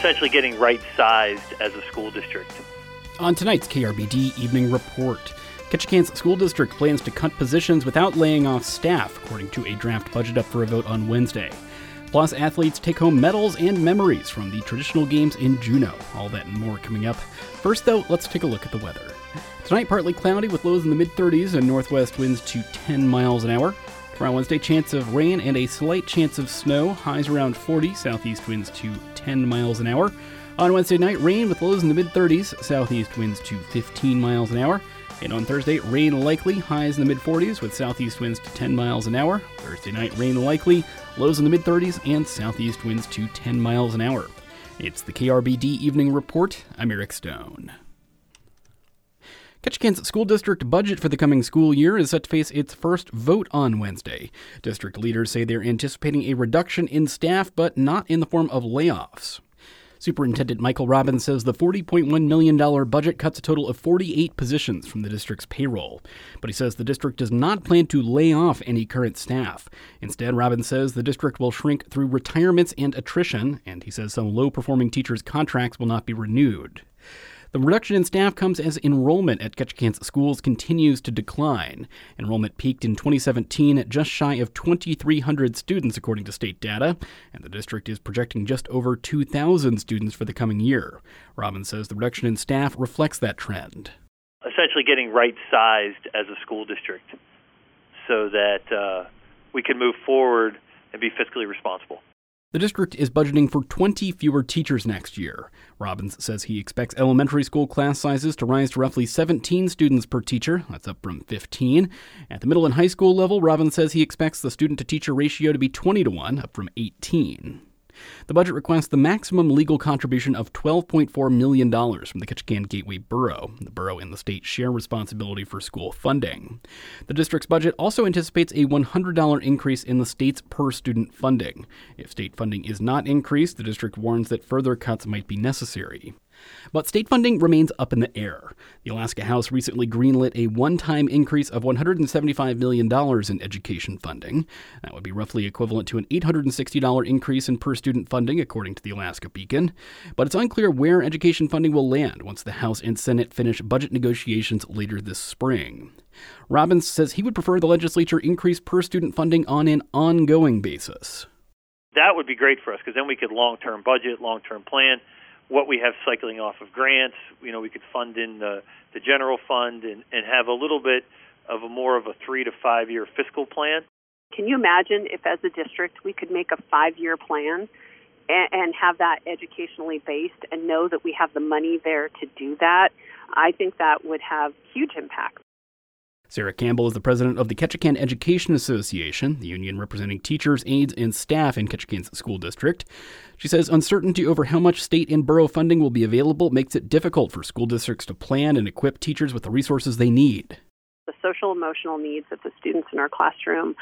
essentially getting right-sized as a school district. On tonight's KRBD Evening Report, Ketchikan's school district plans to cut positions without laying off staff, according to a draft budget up for a vote on Wednesday. Plus, athletes take home medals and memories from the traditional games in Juneau. All that and more coming up. First, though, let's take a look at the weather. Tonight, partly cloudy with lows in the mid-30s and northwest winds to 10 miles an hour. Around Wednesday, chance of rain and a slight chance of snow. Highs around 40, southeast winds to 10 miles an hour. On Wednesday night, rain with lows in the mid-30s, southeast winds to 15 miles an hour. And on Thursday, rain likely, highs in the mid-40s with southeast winds to 10 miles an hour. Thursday night, rain likely, lows in the mid-30s, and southeast winds to 10 miles an hour. It's the KRBD Evening Report. I'm Eric Stone. Ketchikan's school district budget for the coming school year is set to face its first vote on Wednesday. District leaders say they're anticipating a reduction in staff, but not in the form of layoffs. Superintendent Michael Robbins says the $40.1 million budget cuts a total of 48 positions from the district's payroll. But he says the district does not plan to lay off any current staff. Instead, Robbins says the district will shrink through retirements and attrition, and he says some low-performing teachers' contracts will not be renewed. The reduction in staff comes as enrollment at Ketchikan's schools continues to decline. Enrollment peaked in 2017 at just shy of 2,300 students, according to state data, and the district is projecting just over 2,000 students for the coming year. Robbins says the reduction in staff reflects that trend. Essentially getting right-sized as a school district so that we can move forward and be fiscally responsible. The district is budgeting for 20 fewer teachers next year. Robbins says he expects elementary school class sizes to rise to roughly 17 students per teacher. That's up from 15. At the middle and high school level, Robbins says he expects the student-to-teacher ratio to be 20-to-1, up from 18. The budget requests the maximum legal contribution of $12.4 million from the Ketchikan Gateway Borough. The borough and the state share responsibility for school funding. The district's budget also anticipates a $100 increase in the state's per-student funding. If state funding is not increased, the district warns that further cuts might be necessary. But state funding remains up in the air. The Alaska House recently greenlit a one-time increase of $175 million in education funding. That would be roughly equivalent to an $860 increase in per-student funding, according to the Alaska Beacon. But it's unclear where education funding will land once the House and Senate finish budget negotiations later this spring. Robbins says he would prefer the legislature increase per-student funding on an ongoing basis. That would be great for us, because then we could long-term budget, long-term plan. What we have cycling off of grants, you know, we could fund in the general fund and have a little bit of a more of a 3 to 5 year fiscal plan. Can you imagine if as a district we could make a 5-year plan and have that educationally based and know that we have the money there to do that? I think that would have huge impact. Sarah Campbell is the president of the Ketchikan Education Association, the union representing teachers, aides, and staff in Ketchikan's school district. She says uncertainty over how much state and borough funding will be available makes it difficult for school districts to plan and equip teachers with the resources they need. The social-emotional needs of the students in our classroom,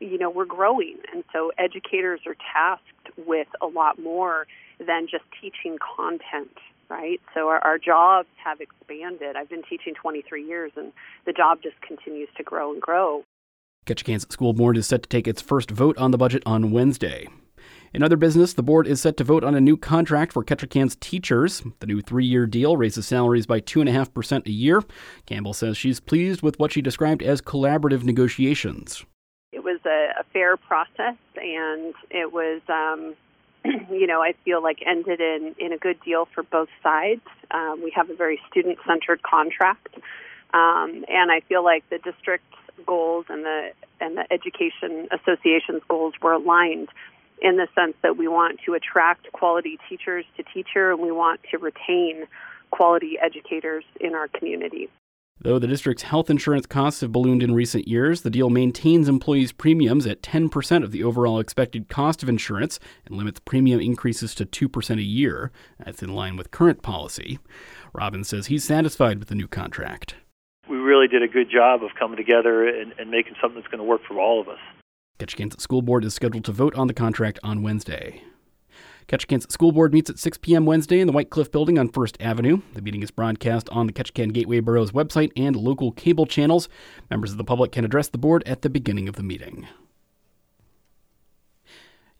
we're growing. And so educators are tasked with a lot more than just teaching content. Right? So our jobs have expanded. I've been teaching 23 years, and the job just continues to grow and grow. Ketchikan's school board is set to take its first vote on the budget on Wednesday. In other business, the board is set to vote on a new contract for Ketchikan's teachers. The new 3-year deal raises salaries by 2.5% a year. Campbell says she's pleased with what she described as collaborative negotiations. It was a fair process, and it was... I feel like ended in a good deal for both sides. We have a very student-centered contract, and I feel like the district's goals and the Education Association's goals were aligned in the sense that we want to attract quality teachers to teach here, and we want to retain quality educators in our community. Though the district's health insurance costs have ballooned in recent years, the deal maintains employees' premiums at 10% of the overall expected cost of insurance and limits premium increases to 2% a year. That's in line with current policy. Robbins says he's satisfied with the new contract. We really did a good job of coming together and making something that's going to work for all of us. Ketchikan's school board is scheduled to vote on the contract on Wednesday. Ketchikan's school board meets at 6 p.m. Wednesday in the White Cliff Building on 1st Avenue. The meeting is broadcast on the Ketchikan Gateway Borough's website and local cable channels. Members of the public can address the board at the beginning of the meeting.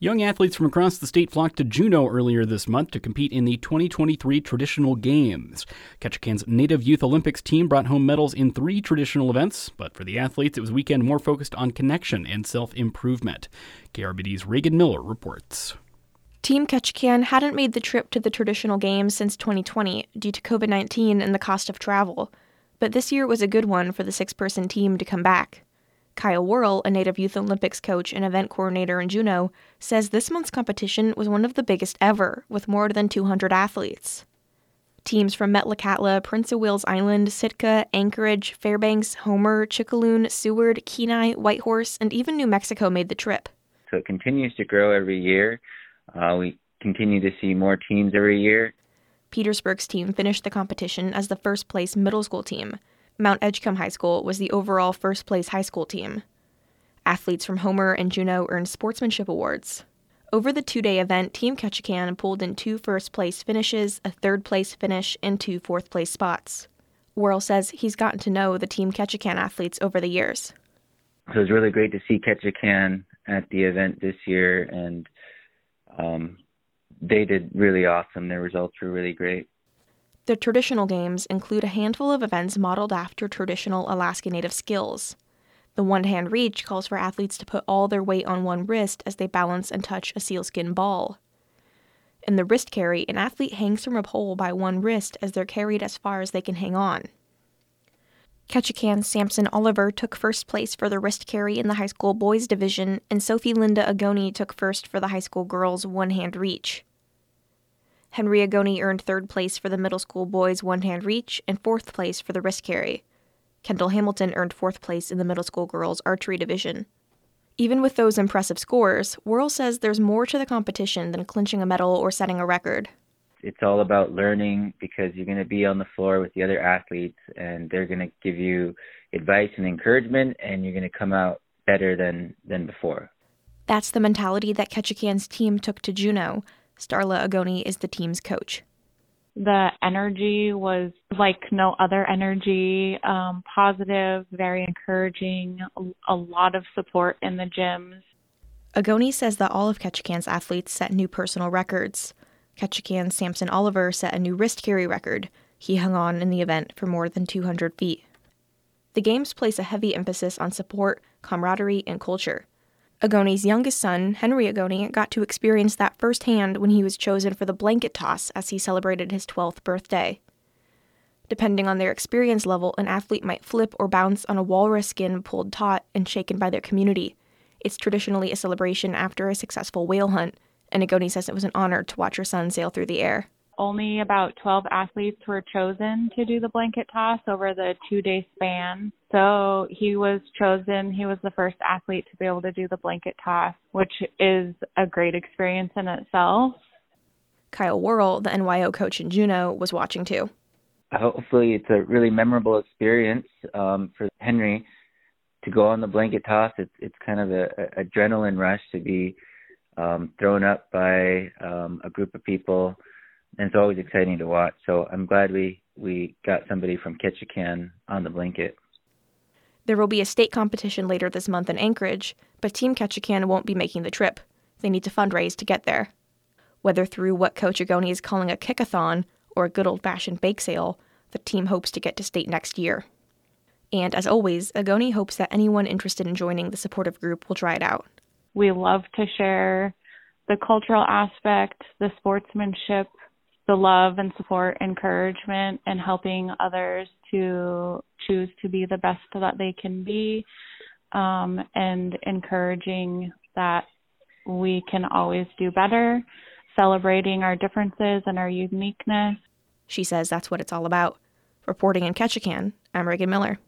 Young athletes from across the state flocked to Juneau earlier this month to compete in the 2023 Traditional Games. Ketchikan's Native Youth Olympics team brought home medals in three traditional events, but for the athletes, it was a weekend more focused on connection and self-improvement. KRBD's Reagan Miller reports. Team Ketchikan hadn't made the trip to the Traditional Games since 2020 due to COVID-19 and the cost of travel, but this year was a good one for the six-person team to come back. Kyle Worrell, a Native Youth Olympics coach and event coordinator in Juneau, says this month's competition was one of the biggest ever, with more than 200 athletes. Teams from Metlakatla, Prince of Wales Island, Sitka, Anchorage, Fairbanks, Homer, Chickaloon, Seward, Kenai, Whitehorse, and even New Mexico made the trip. So it continues to grow every year. We continue to see more teams every year. Petersburg's team finished the competition as the first-place middle school team. Mount Edgecombe High School was the overall first-place high school team. Athletes from Homer and Juneau earned sportsmanship awards. Over the two-day event, Team Ketchikan pulled in two first-place finishes, a third-place finish, and two fourth-place spots. Worrell says he's gotten to know the Team Ketchikan athletes over the years. It was really great to see Ketchikan at the event this year, and they did really awesome. Their results were really great. The Traditional Games include a handful of events modeled after traditional Alaska Native skills. The one-hand reach calls for athletes to put all their weight on one wrist as they balance and touch a sealskin ball. In the wrist carry, an athlete hangs from a pole by one wrist as they're carried as far as they can hang on. Ketchikan's Samson Oliver took first place for the wrist carry in the high school boys division, and Sophie Linda Agoni took first for the high school girls' one-hand reach. Henry Agoni earned third place for the middle school boys' one-hand reach and fourth place for the wrist carry. Kendall Hamilton earned fourth place in the middle school girls' archery division. Even with those impressive scores, Worrell says there's more to the competition than clinching a medal or setting a record. It's all about learning, because you're going to be on the floor with the other athletes and they're going to give you advice and encouragement, and you're going to come out better than before. That's the mentality that Ketchikan's team took to Juneau. Starla Agoni is the team's coach. The energy was like no other energy, positive, very encouraging, a lot of support in the gyms. Agoni says that all of Ketchikan's athletes set new personal records. Ketchikan's Samson Oliver set a new wrist carry record. He hung on in the event for more than 200 feet. The games place a heavy emphasis on support, camaraderie, and culture. Agoni's youngest son, Henry Agoni, got to experience that firsthand when he was chosen for the blanket toss as he celebrated his 12th birthday. Depending on their experience level, an athlete might flip or bounce on a walrus skin pulled taut and shaken by their community. It's traditionally a celebration after a successful whale hunt, and Agoni says it was an honor to watch her son sail through the air. Only about 12 athletes were chosen to do the blanket toss over the two-day span. So he was chosen. He was the first athlete to be able to do the blanket toss, which is a great experience in itself. Kyle Worrell, the NYO coach in Juneau, was watching too. Hopefully it's a really memorable experience for Henry to go on the blanket toss. It's kind of an adrenaline rush to be thrown up by a group of people. And it's always exciting to watch, so I'm glad we got somebody from Ketchikan on the blanket. There will be a state competition later this month in Anchorage, but Team Ketchikan won't be making the trip. They need to fundraise to get there. Whether through what Coach Agoni is calling a kickathon or a good old-fashioned bake sale, the team hopes to get to state next year. And as always, Agoni hopes that anyone interested in joining the supportive group will try it out. We love to share the cultural aspect, the sportsmanship, the love and support, encouragement, and helping others to choose to be the best that they can be, and encouraging that we can always do better, celebrating our differences and our uniqueness. She says that's what it's all about. Reporting in Ketchikan, I'm Reagan Miller.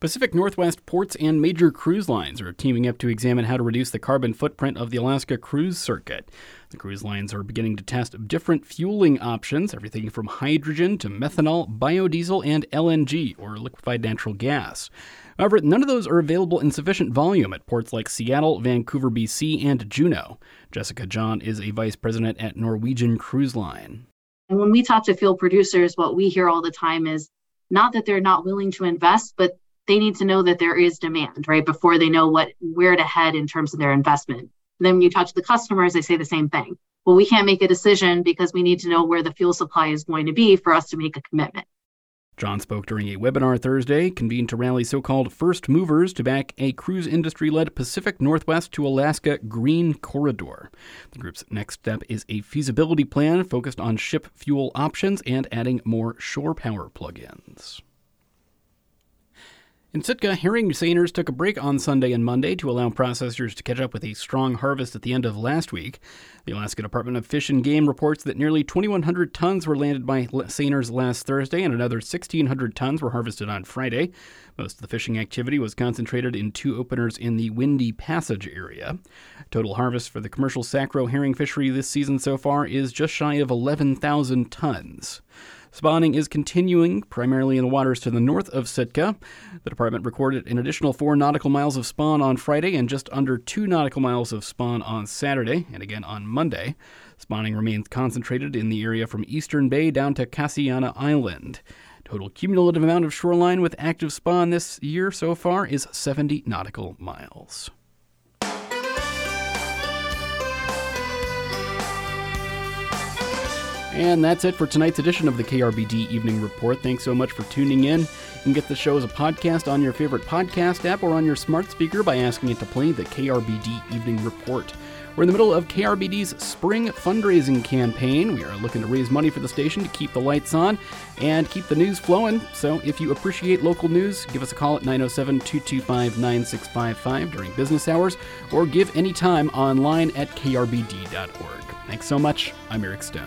Pacific Northwest ports and major cruise lines are teaming up to examine how to reduce the carbon footprint of the Alaska cruise circuit. The cruise lines are beginning to test different fueling options, everything from hydrogen to methanol, biodiesel, and LNG, or liquefied natural gas. However, none of those are available in sufficient volume at ports like Seattle, Vancouver, BC, and Juneau. Jessica John is a vice president at Norwegian Cruise Line. And when we talk to fuel producers, what we hear all the time is not that they're not willing to invest, but they need to know that there is demand, right, before they know where to head in terms of their investment. And then when you talk to the customers, they say the same thing. Well, we can't make a decision because we need to know where the fuel supply is going to be for us to make a commitment. John spoke during a webinar Thursday, convened to rally so-called first movers to back a cruise industry-led Pacific Northwest to Alaska Green Corridor. The group's next step is a feasibility plan focused on ship fuel options and adding more shore power plug-ins. In Sitka, herring seiners took a break on Sunday and Monday to allow processors to catch up with a strong harvest at the end of last week. The Alaska Department of Fish and Game reports that nearly 2,100 tons were landed by seiners last Thursday and another 1,600 tons were harvested on Friday. Most of the fishing activity was concentrated in two openers in the Windy Passage area. Total harvest for the commercial sacro herring fishery this season so far is just shy of 11,000 tons. Spawning is continuing, primarily in the waters to the north of Sitka. The department recorded an additional 4 nautical miles of spawn on Friday and just under 2 nautical miles of spawn on Saturday and again on Monday. Spawning remains concentrated in the area from Eastern Bay down to Cassiana Island. Total cumulative amount of shoreline with active spawn this year so far is 70 nautical miles. And that's it for tonight's edition of the KRBD Evening Report. Thanks so much for tuning in. You can get the show as a podcast on your favorite podcast app or on your smart speaker by asking it to play the KRBD Evening Report. We're in the middle of KRBD's spring fundraising campaign. We are looking to raise money for the station to keep the lights on and keep the news flowing. So if you appreciate local news, give us a call at 907-225-9655 during business hours or give any time online at krbd.org. Thanks so much. I'm Eric Stone.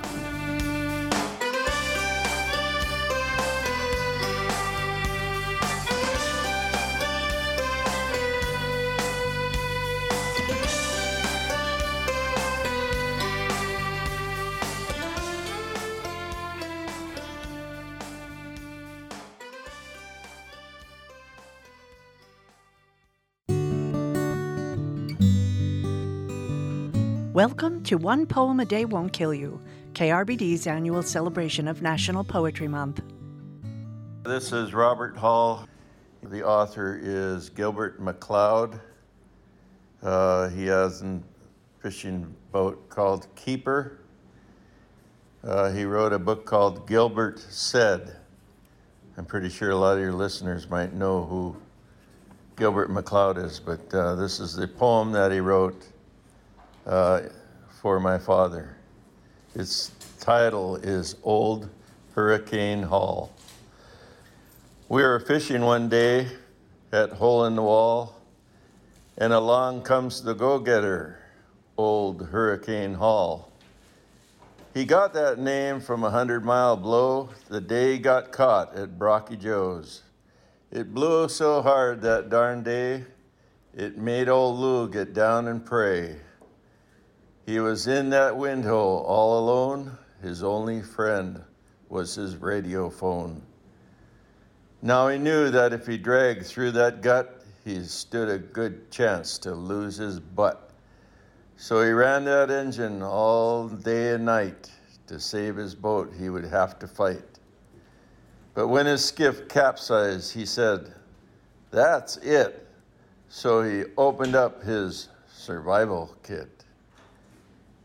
Welcome to One Poem a Day Won't Kill You, KRBD's annual celebration of National Poetry Month. This is Robert Hall. The author is Gilbert McLeod. He has a fishing boat called Keeper. He wrote a book called Gilbert Said. I'm pretty sure a lot of your listeners might know who Gilbert McLeod is, but this is the poem that he wrote for my father. Its title is Old Hurricane Hall. We were fishing one day at Hole in the Wall, and along comes the go-getter, Old Hurricane Hall. He got that name from a 100-mile blow the day he got caught at Brocky Joe's. It blew so hard that darn day, it made old Lou get down and pray. He was in that windhole all alone. His only friend was his radio phone. Now he knew that if he dragged through that gut, he stood a good chance to lose his butt. So he ran that engine all day and night. To save his boat, he would have to fight. But when his skiff capsized, he said, "That's it." So he opened up his survival kit.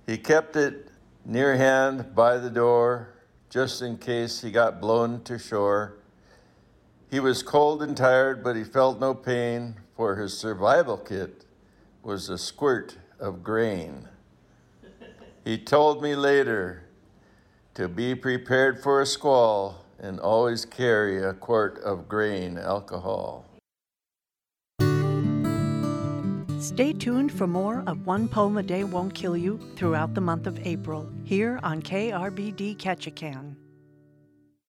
He kept it near hand by the door, just in case he got blown to shore. He was cold and tired, but he felt no pain, for his survival kit was a squirt of grain. He told me later to be prepared for a squall and always carry a quart of grain alcohol. Stay tuned for more of One Poem a Day Won't Kill You throughout the month of April, here on KRBD Ketchikan.